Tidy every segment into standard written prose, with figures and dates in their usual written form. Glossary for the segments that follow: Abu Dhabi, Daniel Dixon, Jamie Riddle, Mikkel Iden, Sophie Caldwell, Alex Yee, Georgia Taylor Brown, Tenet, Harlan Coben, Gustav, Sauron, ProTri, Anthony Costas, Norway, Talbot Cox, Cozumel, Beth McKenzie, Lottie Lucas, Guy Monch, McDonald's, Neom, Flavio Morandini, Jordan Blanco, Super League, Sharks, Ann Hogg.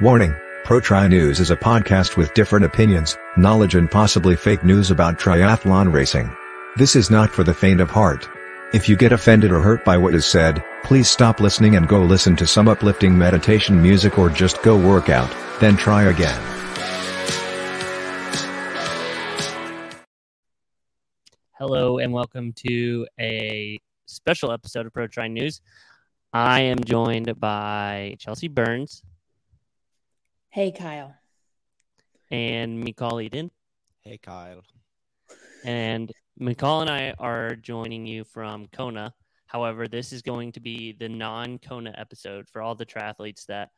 Warning, ProTri News is a podcast with different opinions, knowledge and possibly fake news about triathlon racing. This is not for the faint of heart. If you get offended or hurt by what is said, please stop listening and go listen to some uplifting meditation music or just go work out, then try again. Hello and welcome to a special episode of ProTri News. I am joined by Chelsea Burns. Hey, Kyle. And Mikkel Iden. Hey, Kyle. And Mikkel and I are joining you from Kona. However, this is going to be the non-Kona episode for all the triathletes that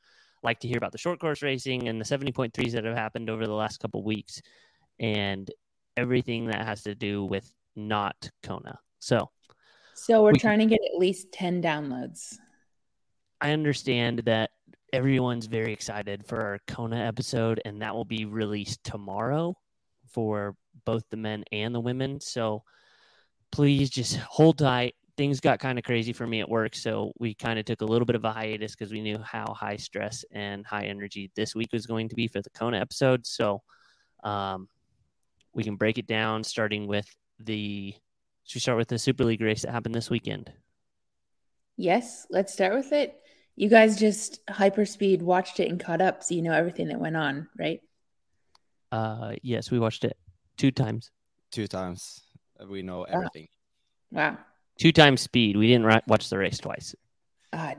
like to hear about the short course racing and the 70.3s that have happened over the last couple of weeks and everything that has to do with not Kona. So we're trying to get at least 10 downloads. I understand that everyone's very excited for our Kona episode, and that will be released tomorrow for both the men and the women. So please just hold tight. Things got kind of crazy for me at work, so we kind of took a little bit of a hiatus because we knew how high stress and high energy this week was going to be for the Kona episode. So we can break it down, starting with the Super League race that happened this weekend. Yes, let's start with it. You guys just hyperspeed watched it and caught up, so you know everything that went on, right? Yes, we watched it two times. We know everything. Wow. Two times speed. We didn't watch the race twice.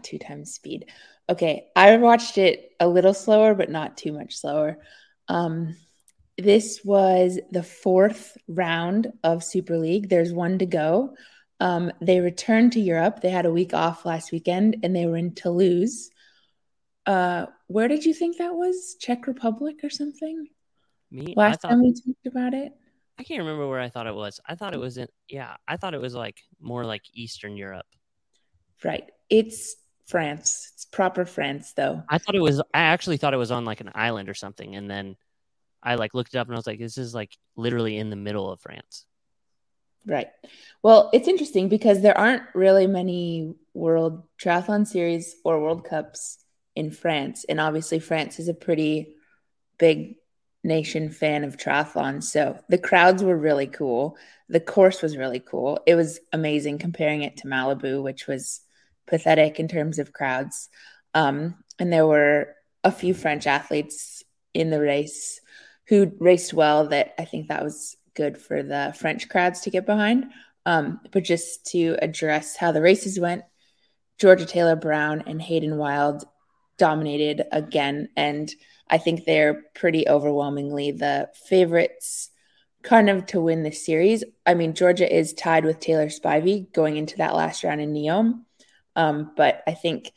Two times speed. Okay, I watched it a little slower, but not too much slower. This was the fourth round of Super League. There's one to go. They returned to Europe. They had a week off last weekend, and they were in Toulouse. Where did you think that was? Czech Republic or something? Last time we talked about it? I can't remember where I thought it was. I thought it was more like Eastern Europe. Right. It's France. It's proper France, though. I actually thought it was on an island or something, and then I looked it up and I was like, this is literally in the middle of France. Right. Well, it's interesting because there aren't really many World Triathlon Series or World Cups in France. And obviously France is a pretty big nation fan of triathlon. So the crowds were really cool. The course was really cool. It was amazing comparing it to Malibu, which was pathetic in terms of crowds. And there were a few French athletes in the race who raced well. That I think that was good for the French crowds to get behind. But just to address how the races went, Georgia Taylor Brown and Hayden Wilde dominated again. And I think they're pretty overwhelmingly the favorites kind of to win the series. I mean, Georgia is tied with Taylor Spivey going into that last round in Neom. But I think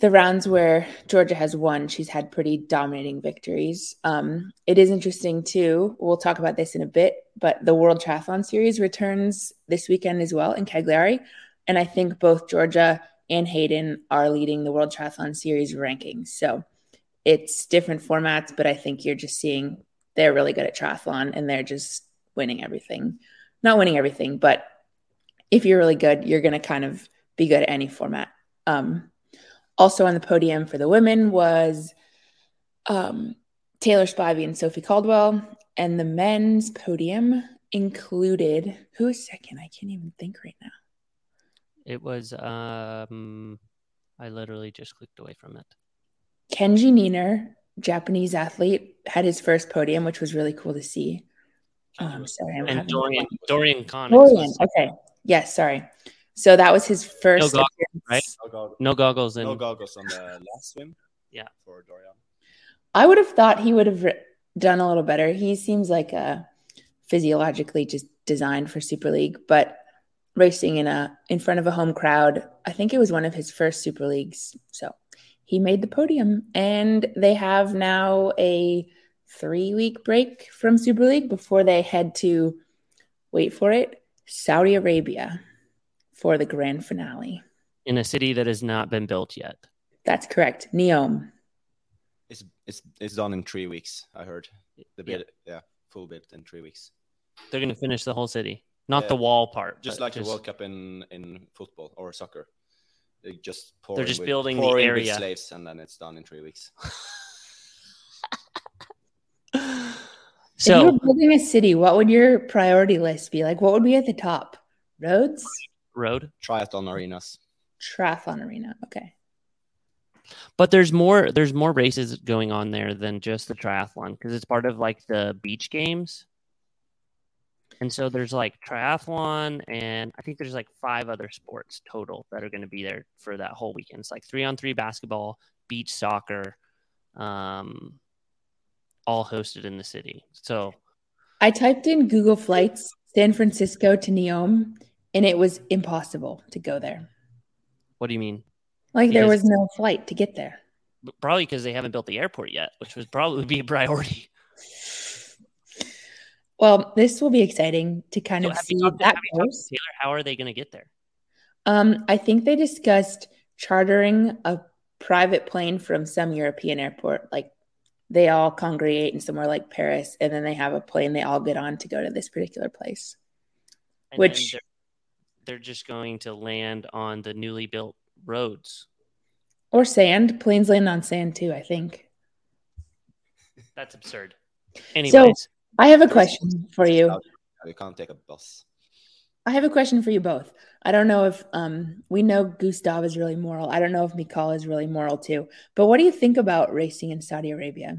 the rounds where Georgia has won, she's had pretty dominating victories. It is interesting, too. We'll talk about this in a bit, but the World Triathlon Series returns this weekend as well in Cagliari. And I think both Georgia and Hayden are leading the World Triathlon Series rankings. So it's different formats, but I think you're just seeing they're really good at triathlon and they're just winning everything. Not winning everything, but if you're really good, you're going to kind of be good at any format. Also on the podium for the women was Taylor Spivey and Sophie Caldwell. And the men's podium included, who is second? I can't even think right now. It was, I literally just clicked away from it. Kenji Nener, Japanese athlete, had his first podium, which was really cool to see. And Dorian Connick. Okay. Yes, sorry. So that was his first appearance. Right? No goggles. No goggles on the last swim. Yeah. For Dorian. I would have thought he would have done a little better. He seems physiologically just designed for Super League, but racing in front of a home crowd, I think it was one of his first Super Leagues. So he made the podium, and they have now a 3-week break from Super League before they head to, wait for it, Saudi Arabia for the grand finale. In a city that has not been built yet. That's correct. Neom. It's done in 3 weeks, I heard. Full bit in 3 weeks. They're going to finish the whole city. Not the wall part. Just the World Cup in football or soccer. They're just building the area. With slaves, and then it's done in 3 weeks. So, if you were building a city, what would your priority list be? Like, what would be at the top? Roads? Road? Triathlon arenas. Triathlon arena. Okay. But there's more races going on there than just the triathlon, because it's part of like the beach games. And so there's like triathlon, and I think there's like 5 other sports total that are going to be there for that whole weekend. It's like 3-on-3 basketball, beach soccer, all hosted in the city. So I typed in Google Flights, San Francisco to Neom, and it was impossible to go there. What do you mean? Like there was no flight to get there. Probably because they haven't built the airport yet, which would probably be a priority. Well, this will be exciting to kind of see that goes. Taylor, how are they going to get there? I think they discussed chartering a private plane from some European airport. Like they all congregate in somewhere like Paris, and then they have a plane they all get on to go to this particular place. And which they're just going to land on the newly built roads or sand. Planes land on sand too, I think. That's absurd. Anyways, so I have a question for you. You can't take a bus. I have a question for you both. I don't know if we know Gustav is really moral. I don't know if Mikkel is really moral too. But what do you think about racing in Saudi Arabia?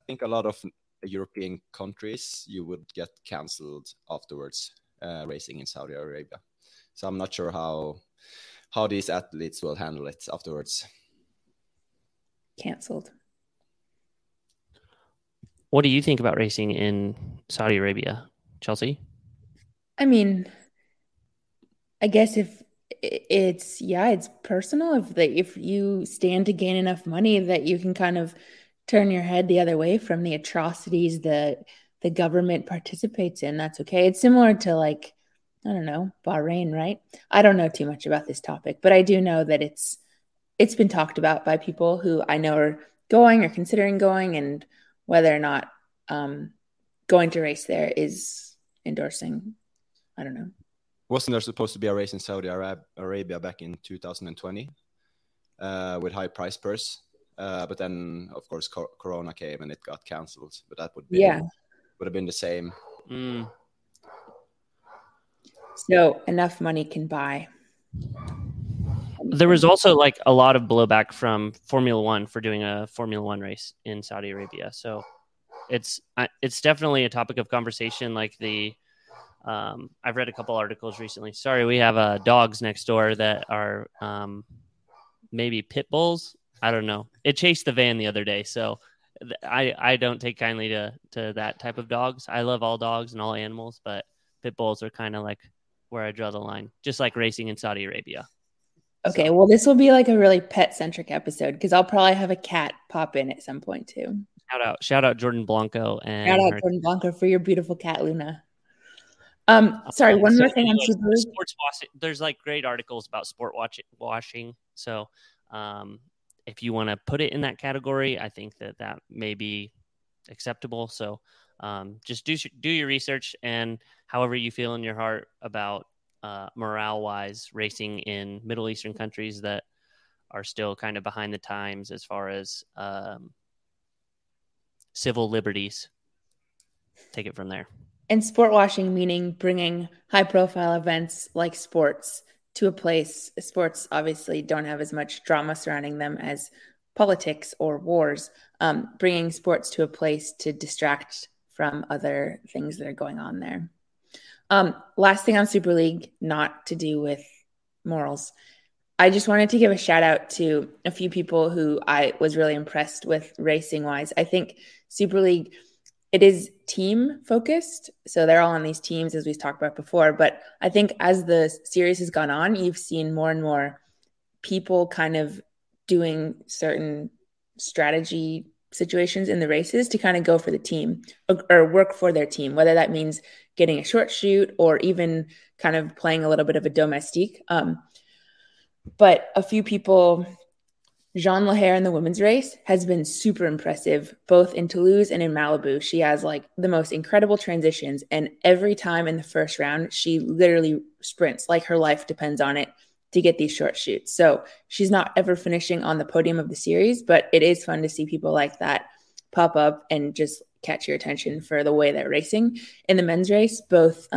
I think a lot of European countries you would get cancelled afterwards racing in Saudi Arabia. So I'm not sure how these athletes will handle it afterwards. Cancelled. What do you think about racing in Saudi Arabia, Chelsea? I mean, I guess if it's personal. If you stand to gain enough money that you can kind of turn your head the other way from the atrocities that the government participates in, that's okay. It's similar to like, I don't know, Bahrain, right? I don't know too much about this topic, but I do know that it's been talked about by people who I know are going or considering going, and whether or not going to race there is endorsing. I don't know. Wasn't there supposed to be a race in Saudi Arabia back in 2020 with high price purse? But then, of course, Corona came and it got cancelled. But that would have been the same. Mm. So enough money can buy. There was also like a lot of blowback from Formula One for doing a Formula One race in Saudi Arabia. So it's definitely a topic of conversation. Like I've read a couple articles recently. Sorry, we have dogs next door that are maybe pit bulls. I don't know. It chased the van the other day. So I don't take kindly to that type of dogs. I love all dogs and all animals, but pit bulls are kind of like where I draw the line, just like racing in Saudi Arabia. Okay, so. Well, this will be like a really pet-centric episode because I'll probably have a cat pop in at some point too. Shout out Jordan Blanco. And shout out Jordan Blanco for your beautiful cat, Luna. Sorry, one more thing on Super League. There's like great articles about sport washing. So if you want to put it in that category, I think that may be acceptable. So just do your research and however you feel in your heart about morale-wise racing in Middle Eastern countries that are still kind of behind the times as far as civil liberties. Take it from there. And sport washing, meaning bringing high-profile events like sports to a place. Sports obviously don't have as much drama surrounding them as politics or wars. Bringing sports to a place to distract from other things that are going on there. Last thing on Super League, not to do with morals. I just wanted to give a shout out to a few people who I was really impressed with racing-wise. I think Super League... It is team focused. So they're all on these teams as we've talked about before. But I think as the series has gone on, you've seen more and more people kind of doing certain strategy situations in the races to kind of go for the team or work for their team, whether that means getting a short shoot or even kind of playing a little bit of a domestique. But a few people... Jean LaHare in the women's race has been super impressive, both in Toulouse and in Malibu. She has like the most incredible transitions. And every time in the first round, she literally sprints like her life depends on it to get these short shoots. So she's not ever finishing on the podium of the series, but it is fun to see people like that pop up and just catch your attention for the way they're racing. In the men's race, both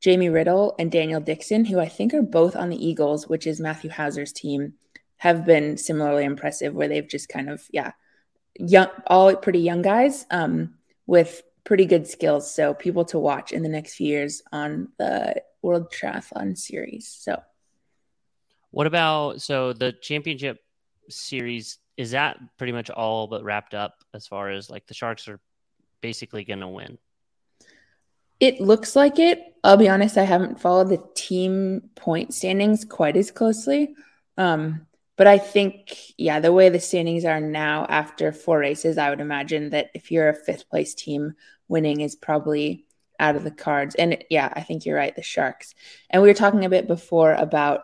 Jamie Riddle and Daniel Dixon, who I think are both on the Eagles, which is Matthew Hauser's team, have been similarly impressive, where they've just kind of, young, all pretty young guys with pretty good skills. So people to watch in the next few years on the World Triathlon Series. So what about, so the championship series, is that pretty much all but wrapped up as far as like the Sharks are basically going to win? It looks like it. I'll be honest, I haven't followed the team point standings quite as closely. But I think, the way the standings are now after four races, I would imagine that if you're a fifth place team, winning is probably out of the cards. And I think you're right, the Sharks. And we were talking a bit before about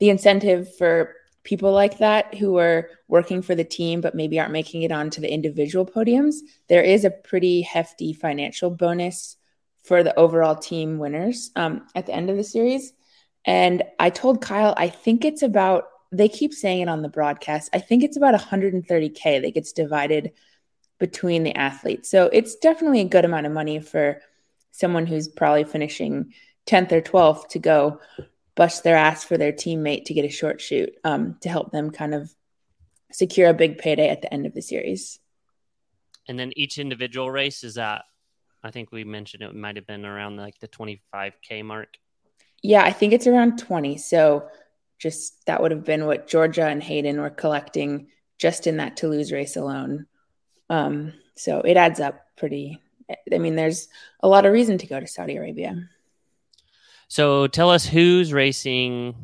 the incentive for people like that who are working for the team but maybe aren't making it onto the individual podiums. There is a pretty hefty financial bonus for the overall team winners at the end of the series. And I told Kyle, I think it's about, they keep saying it on the broadcast, I think it's about $130K that gets divided between the athletes. So it's definitely a good amount of money for someone who's probably finishing 10th or 12th to go bust their ass for their teammate to get a short shoot to help them kind of secure a big payday at the end of the series. And then each individual race is at, I think we mentioned it might have been around like the $25K mark. I think it's around 20. So just that would have been what Georgia and Hayden were collecting just in that Toulouse race alone. So it adds up pretty. I mean, there's a lot of reason to go to Saudi Arabia. So tell us who's racing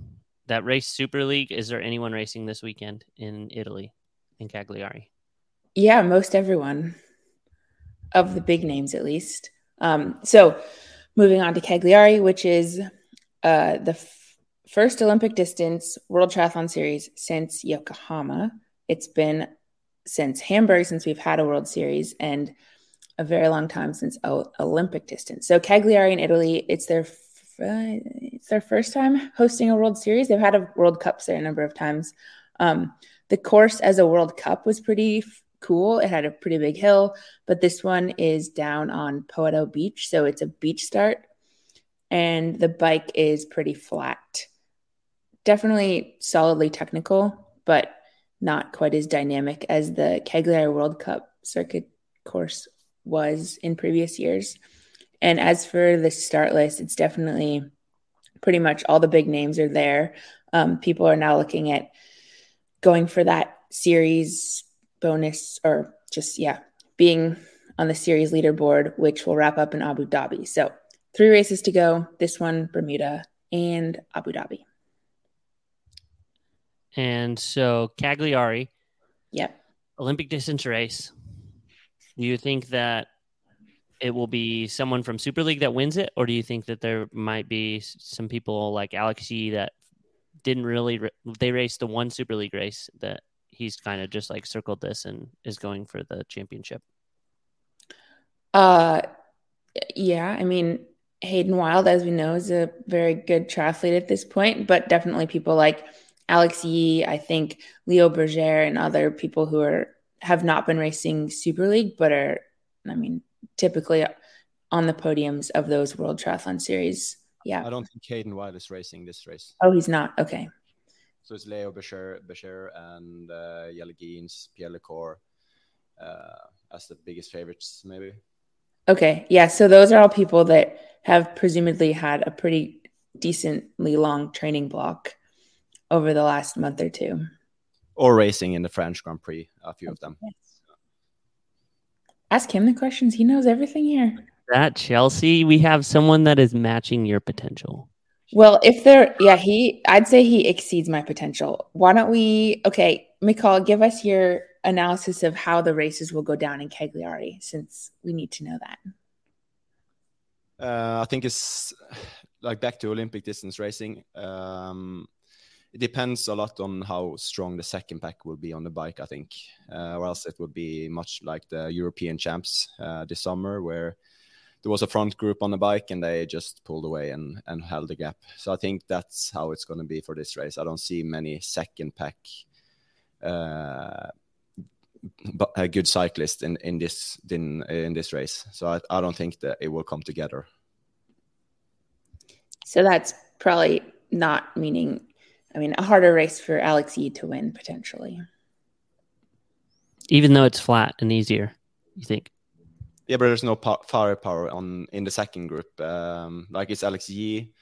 that race, Super League. Is there anyone racing this weekend in Italy, in Cagliari? Yeah, most everyone of the big names, at least. So moving on to Cagliari, which is the first Olympic distance World Triathlon Series since Yokohama. It's been since Hamburg, since we've had a World Series, and a very long time since Olympic distance. So Cagliari in Italy, it's their first time hosting a World Series. They've had a World Cups there a number of times. The course as a World Cup was pretty cool. It had a pretty big hill, but this one is down on Poeto Beach. So it's a beach start and the bike is pretty flat. Definitely solidly technical, but not quite as dynamic as the Cagliari World Cup circuit course was in previous years. And as for the start list, it's definitely pretty much all the big names are there. People are now looking at going for that series bonus or just, being on the series leaderboard, which will wrap up in Abu Dhabi. So 3 races to go, this one, Bermuda and Abu Dhabi. And so Cagliari, Olympic distance race. Do you think that it will be someone from Super League that wins it? Or do you think that there might be some people like Alex Yee that didn't really, they raced the one Super League race that he's kind of just like circled this and is going for the championship? I mean, Hayden Wilde, as we know, is a very good triathlete at this point, but definitely people like Alex Yee, I think Léo Bergère and other people who have not been racing Super League, but are, typically on the podiums of those World Triathlon Series. I don't think Caden Wilde is racing this race. Oh, he's not. Okay. So it's Léo Bergère and Jelle Geens, Pierre Lecour as the biggest favorites, maybe. Okay. Yeah. So those are all people that have presumably had a pretty decently long training block over the last month or two. Or racing in the French Grand Prix, a few of them. Yes. Ask him the questions. He knows everything here. That Chelsea, we have someone that is matching your potential. Well, I'd say he exceeds my potential. Why don't we, Mikkel, give us your analysis of how the races will go down in Cagliari, since we need to know that. I think it's like back to Olympic distance racing. It depends a lot on how strong the second pack will be on the bike, I think, or else it would be much like the European champs this summer, where there was a front group on the bike and they just pulled away and held the gap. So I think that's how it's going to be for this race. I don't see many second pack a good cyclist in this race. So I don't think that it will come together. So that's probably not meaning, I mean, a harder race for Alex Yee to win potentially. Even though it's flat and easier, you think? Yeah, but there's no firepower in the second group. Like it's Alex Yee.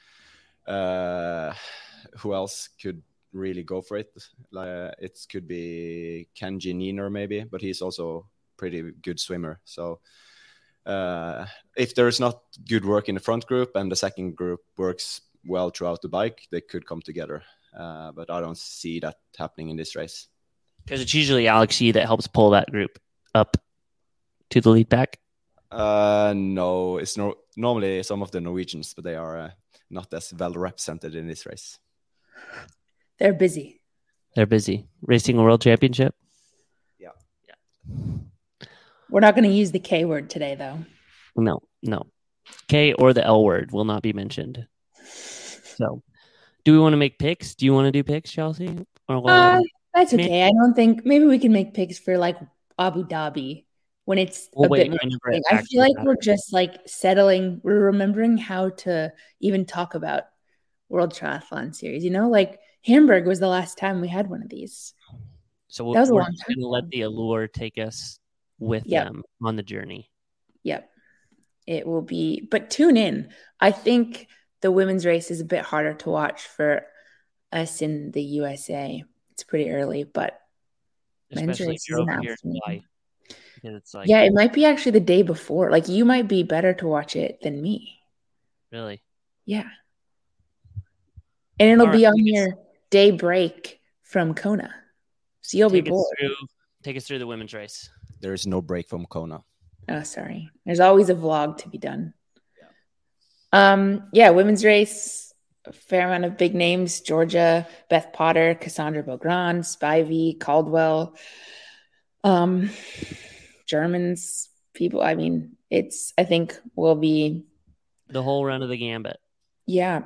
Who else could really go for it? It could be Kenji Nener maybe, but he's also pretty good swimmer. So if there is not good work in the front group and the second group works well throughout the bike, they could come together. But I don't see that happening in this race. Because it's usually Alex Yee that helps pull that group up to the lead pack. No, it's normally some of the Norwegians, but they are not as well represented in this race. They're busy. Racing a world championship? Yeah. We're not going to use the K word today, though. No. K or the L word will not be mentioned. So, do we want to make picks? Do you want to do picks, Chelsea? That's okay. I don't think... Maybe we can make picks for, like, Abu Dhabi when it's a bit more... I feel like we're just, like, settling... We're remembering how to even talk about World Triathlon Series. You know, like, Hamburg was the last time we had one of these. So we're going to let the allure take us with them on the journey. Yep. It will be... But tune in. I think the women's race is a bit harder to watch for us in the USA. It's pretty early, but especially if you're over here in July. It's like, yeah, it might be actually the day before. Like you might be better to watch it than me. Really? Yeah. And it'll be on your day break from Kona. So you'll be bored. Take us through the women's race. There is no break from Kona. Oh, sorry. There's always a vlog to be done. Yeah. Women's race. A fair amount of big names: Georgia, Beth Potter, Cassandra Beaugrand, Spivey, Caldwell, Germans, people. I mean, I think will be the whole run of the gambit. Yeah.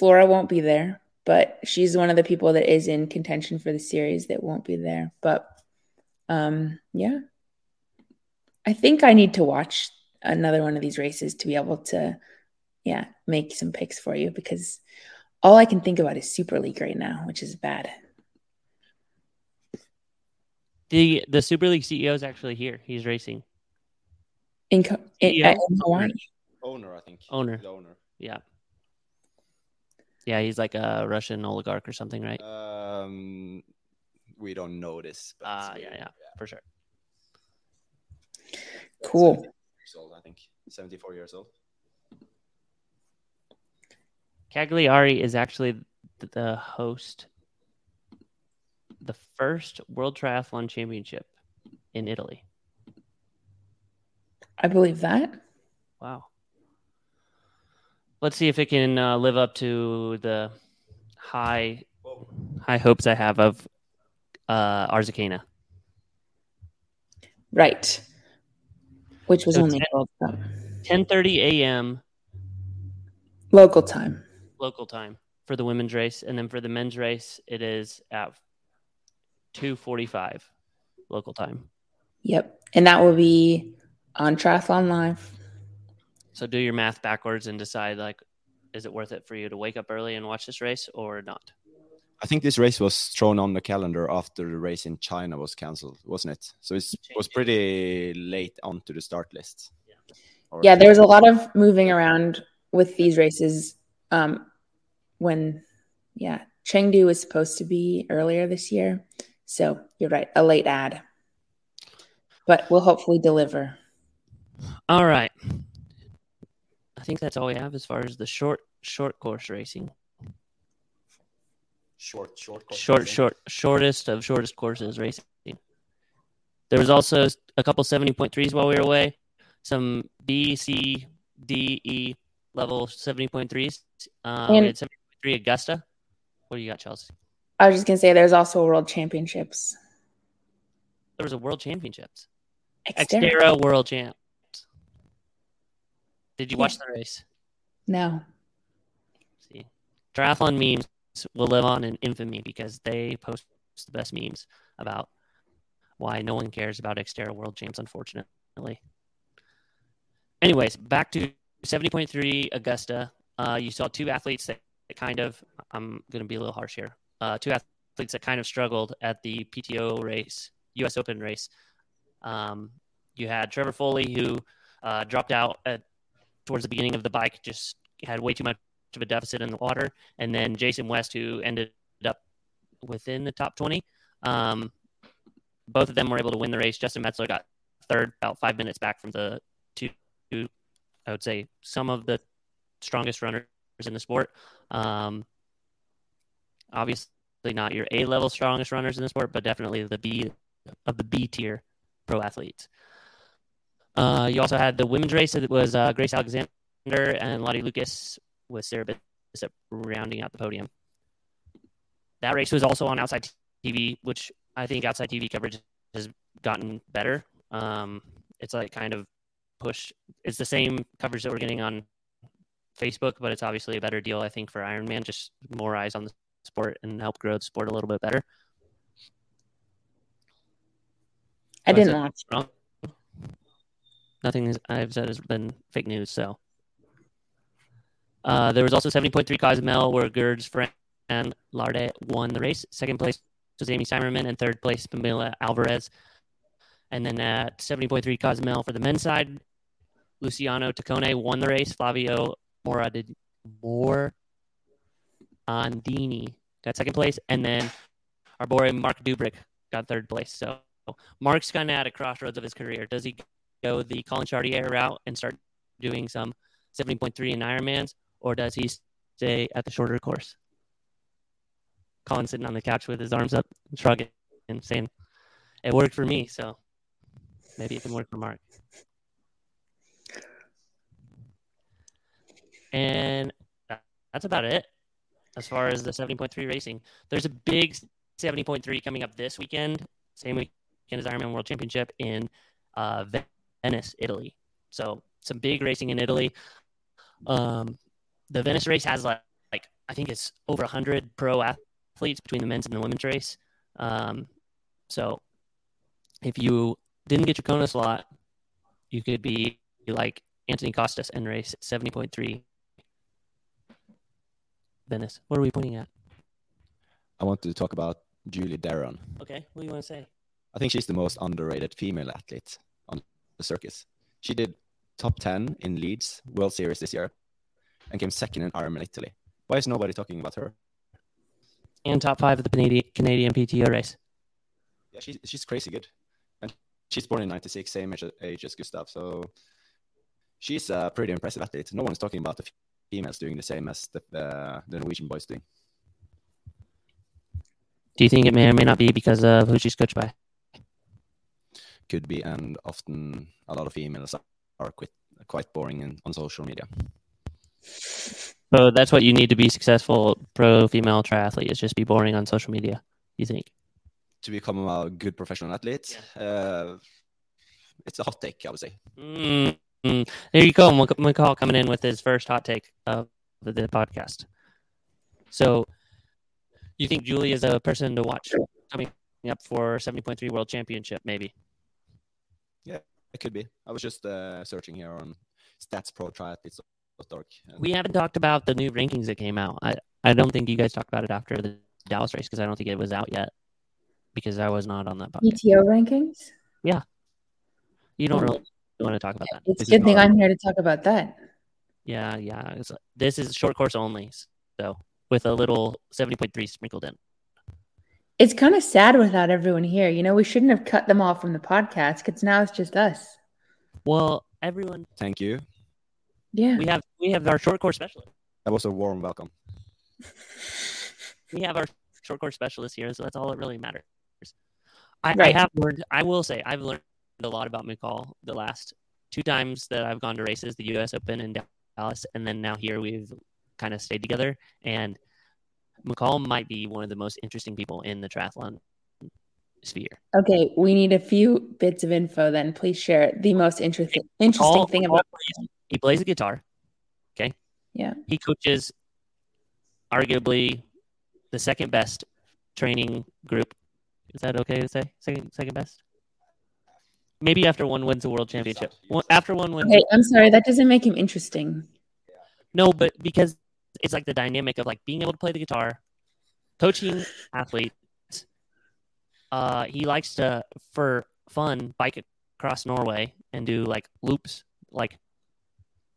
Flora won't be there, but she's one of the people that is in contention for the series that won't be there. But I think I need to watch another one of these races to be able to make some picks for you, because all I can think about is Super League right now, which is bad. The Super League CEO is actually here. He's racing. In Hawaii. Owner, I think. The owner. Yeah. Yeah, he's like a Russian oligarch or something, right? We don't know this. For sure. Cool. 74 years old. Cagliari is actually the host the first World Triathlon Championship in Italy. I believe that. Wow. Let's see if it can live up to the high hopes I have of Arzachena. Right. Which was 10:30 a.m. Local time for the women's race, and then for the men's race, it is at 2:45 local time. Yep, and that will be on Triathlon Live. So do your math backwards and decide, like, is it worth it for you to wake up early and watch this race or not? I think this race was thrown on the calendar after the race in China was canceled, wasn't it? So it was pretty late onto the start list. Yeah, there was a lot of moving around with these races. When Chengdu was supposed to be earlier this year. So you're right, a late ad. But we'll hopefully deliver. All right. I think that's all we have as far as the short course racing. Shortest of shortest courses racing. There was also a couple 70.3s while we were away. Some B, C, D, E level 70.3s. At 7.3 Augusta. What do you got, Chelsea? I was just going to say there's also World Championships. There was a World Championships. Xterra World Champs. Did you watch the race? No. See, triathlon memes will live on in infamy because they post the best memes about why no one cares about Xterra World Champs, unfortunately. Anyways, back to 70.3 Augusta. You saw two athletes that kind of, I'm going to be a little harsh here, two athletes that kind of struggled at the PTO race, U.S. Open race. You had Trevor Foley, who dropped out towards the beginning of the bike, just had way too much of a deficit in the water. And then Jason West, who ended up within the top 20. Both of them were able to win the race. Justin Metzler got third, about 5 minutes back from the two, I would say, some of the strongest runners in the sport. Obviously not your A-level strongest runners in the sport, but definitely the B of the B-tier pro athletes. You also had the women's race. It was Grace Alexander and Lottie Lucas with Sarah Bissett rounding out the podium. That race was also on Outside TV, which I think Outside TV coverage has gotten better. It's like kind of push. It's the same coverage that we're getting on Facebook, but it's obviously a better deal, I think, for Ironman. Just more eyes on the sport and help grow the sport a little bit better. I didn't watch. Nothing I've said has been fake news. So there was also 70.3 Cozumel, where Gerds, Friend, and Larde won the race. Second place was Amy Simerman, and third place Pamela Alvarez. And then at 70.3 Cozumel for the men's side, Luciano Taccone won the race. Flavio Morandini got second place, and then our boy Mark Dubrick got third place. So Mark's kind of at a crossroads of his career. Does he go the Colin Chartier route and start doing some 70.3 in Ironmans, or does he stay at the shorter course? Colin's sitting on the couch with his arms up, shrugging and saying, "It worked for me, so maybe it can work for Mark." And that's about it as far as the 70.3 racing. There's a big 70.3 coming up this weekend, same weekend as Ironman World Championship in Venice, Italy. So some big racing in Italy. The Venice race has like I think it's over 100 pro athletes between the men's and the women's race. So if you didn't get your Kona slot, you could be like Anthony Costas and race 70.3 Venice. What are we pointing at? I wanted to talk about Julie Darron. Okay, what do you want to say? I think she's the most underrated female athlete on the circuit. She did top 10 in Leeds World Series this year and came second in Ironman Italy. Why is nobody talking about her? And top 5 of the Canadian PTO race. Yeah, she's crazy good. And she's born in 96, same age as Gustav. So she's a pretty impressive athlete. No one's talking about the females doing the same as the Norwegian boys doing. Do you think it may or may not be because of who she's coached by? Could be, and often a lot of females are quite boring on social media. So that's what you need to be successful pro female triathlete, is just be boring on social media, you think? To become a good professional athlete? Yeah. It's a hot take, I would say. Mm-hmm. There you go. McCall coming in with his first hot take of the podcast. So you think Julie is a person to watch coming up for 70.3 World Championship, maybe? Yeah, it could be. I was just searching here on statsprotriathletes.org. We haven't talked about the new rankings that came out. I don't think you guys talked about it after the Dallas race because I don't think it was out yet because I was not on that podcast. PTO rankings? Yeah. You don't really want to talk about that. It's a good thing I'm here to talk about that. Yeah. This is short course only, so with a little 70.3 sprinkled in. It's kind of sad without everyone here. You know, we shouldn't have cut them off from the podcast because now it's just us. Well, everyone. Thank you. Yeah. We have our short course specialist. That was a warm welcome. We have our short course specialist here, so that's all that really matters. I have learned, I will say, I've learned a lot about McCall the last two times that I've gone to races, the U.S. Open in Dallas, and then now here we've kind of stayed together, and McCall might be one of the most interesting people in the triathlon sphere. Okay, we need a few bits of info then. Please share the most interesting thing about him. He plays the guitar. Okay. Yeah. He coaches arguably the second best training group. Is that okay to say? Second best? Maybe after one wins a world championship. After one wins. Okay, I'm sorry. That doesn't make him interesting. No, but because it's like the dynamic of like being able to play the guitar, coaching athletes. He likes to, for fun, bike across Norway and do like loops, like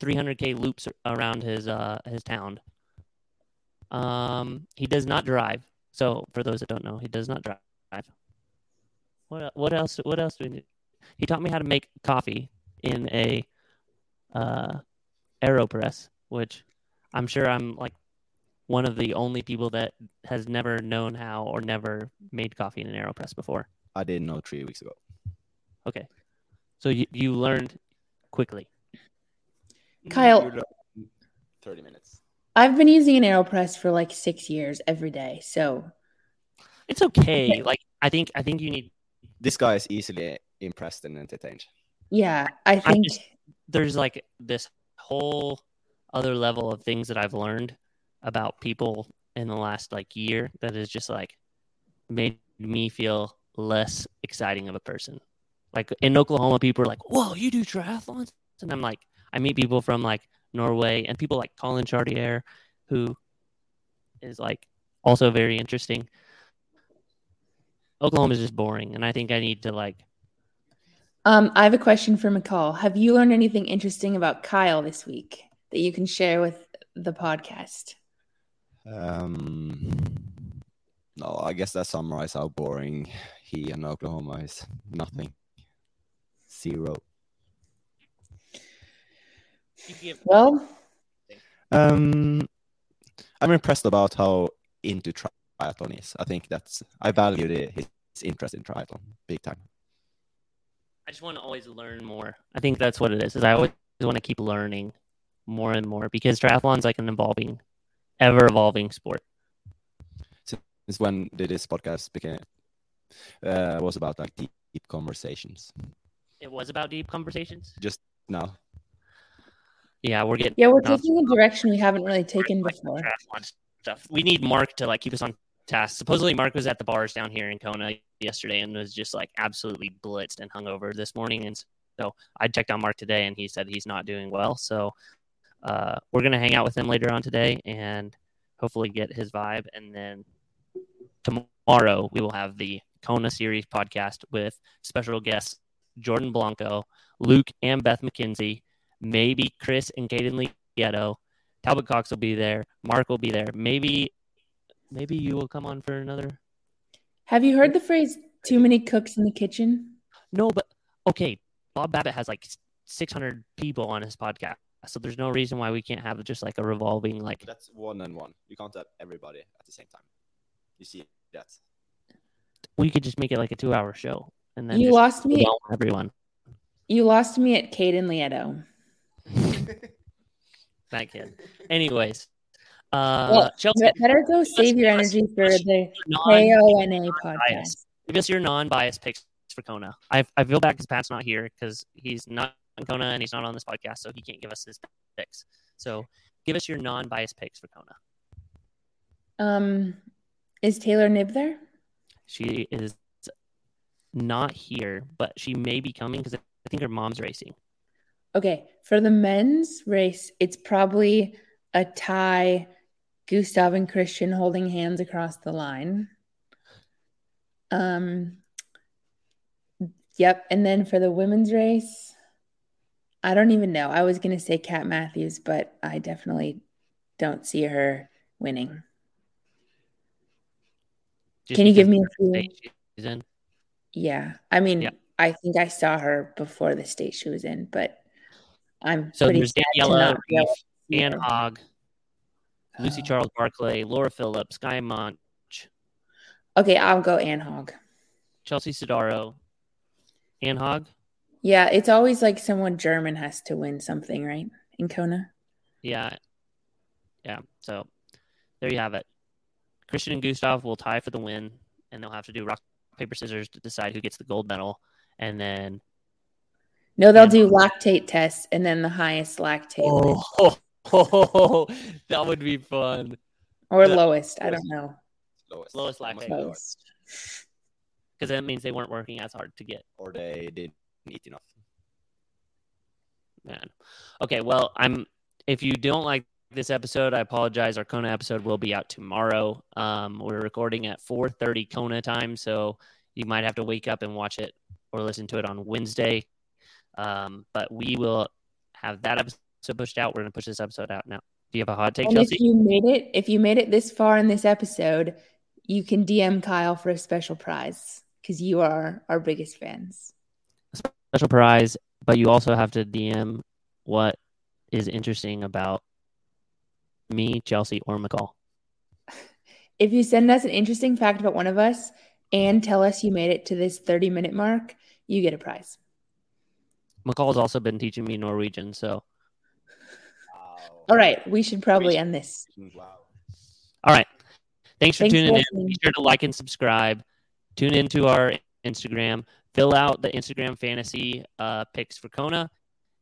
300K loops around his town. He does not drive. So for those that don't know, he does not drive. What else? What else do we need? He taught me how to make coffee in a AeroPress, which I'm sure I'm like one of the only people that has never known how or never made coffee in an AeroPress before. I didn't know 3 weeks ago. Okay, so you learned quickly, Kyle. 30 minutes. I've been using an AeroPress for like 6 years every day, so it's okay. Like I think you need. This guy is easily impressed and entertained. Yeah, I think there's like this whole other level of things that I've learned about people in the last like year that is just like made me feel less exciting of a person. Like in Oklahoma, people are like, "Whoa, you do triathlons?" And I'm like, I meet people from like Norway and people like Colin Chartier, who is like also very interesting. Oklahoma is just boring, and I think I need to like. I have a question for McCall. Have you learned anything interesting about Kyle this week that you can share with the podcast? No, I guess that summarizes how boring he and Oklahoma is. Nothing. Zero. Well, I'm impressed about how into triathlon is. I think that's I value his interest in triathlon big time. I just want to always learn more. I think that's what it is. I always want to keep learning more and more because triathlon is like an ever-evolving sport. Since when did this podcast became? Was about like deep conversations. It was about deep conversations? Just now. Yeah, we're taking a direction we haven't really taken before. Stuff. We need Mark to like keep us on task. Supposedly Mark was at the bars down here in Kona yesterday and was just like absolutely blitzed and hungover this morning. And so I checked on Mark today and he said he's not doing well. So we're going to hang out with him later on today and hopefully get his vibe. And then tomorrow we will have the Kona series podcast with special guests Jordan Blanco, Luke and Beth McKenzie, maybe Chris and Caden Lieto. Talbot Cox will be there. Mark will be there. Maybe you will come on for another. Have you heard the phrase "too many cooks in the kitchen"? No, but okay. Bob Babbitt has like 600 people on his podcast, so there's no reason why we can't have just like a revolving like. That's one and one. You can't have everybody at the same time. You see, that's. We could just make it like a 2-hour show, and then you lost me. Everyone. You lost me at Caden Lieto. That kid. Anyways, well, Chelsea, better go save your energy for the KONA podcast. Give us your non-biased picks for Kona. I feel bad because Pat's not here because he's not on Kona and he's not on this podcast, so he can't give us his picks. So give us your non-biased picks for Kona. Is Taylor Nib there? She is not here, but she may be coming because I think her mom's racing. Okay, for the men's race, it's probably a tie, Gustav and Christian holding hands across the line. Yep, and then for the women's race, I don't even know. I was going to say Kat Matthews, but I definitely don't see her winning. Can you give me a few? Yeah, I mean, yeah. I think I saw her before the state she was in, but... So there's Daniela, Ann Hogg, Lucy Charles Barclay, Laura Phillips, Guy Monch. Okay, I'll go Ann Hogg. Chelsea Sodaro. Ann Hogg? Yeah, it's always like someone German has to win something, right? In Kona? Yeah. Yeah, so there you have it. Christian and Gustav will tie for the win, and they'll have to do rock, paper, scissors to decide who gets the gold medal. And then... No, they'll do lactate tests and then the highest lactate. Oh, that would be fun. Or no, lowest. I don't know. Lowest lactate. Because that means they weren't working as hard to get. Or they did 18 off. Man. Okay, well, if you don't like this episode, I apologize. Our Kona episode will be out tomorrow. We're recording at 4:30 Kona time, so you might have to wake up and watch it or listen to it on Wednesday. But we will have that episode pushed out. We're going to push this episode out now. Do you have a hot take, Chelsea? If you made it this far in this episode, you can DM Kyle for a special prize because you are our biggest fans. A special prize, but you also have to DM what is interesting about me, Chelsea, or McCall. If you send us an interesting fact about one of us and tell us you made it to this 30-minute mark, you get a prize. McCall's also been teaching me Norwegian, so. Wow. All right, we should probably end this. Wow. All right. Thanks for tuning in. Be sure to like and subscribe. Tune into our Instagram. Fill out the Instagram fantasy picks for Kona,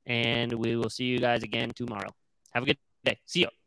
and we will see you guys again tomorrow. Have a good day. See you.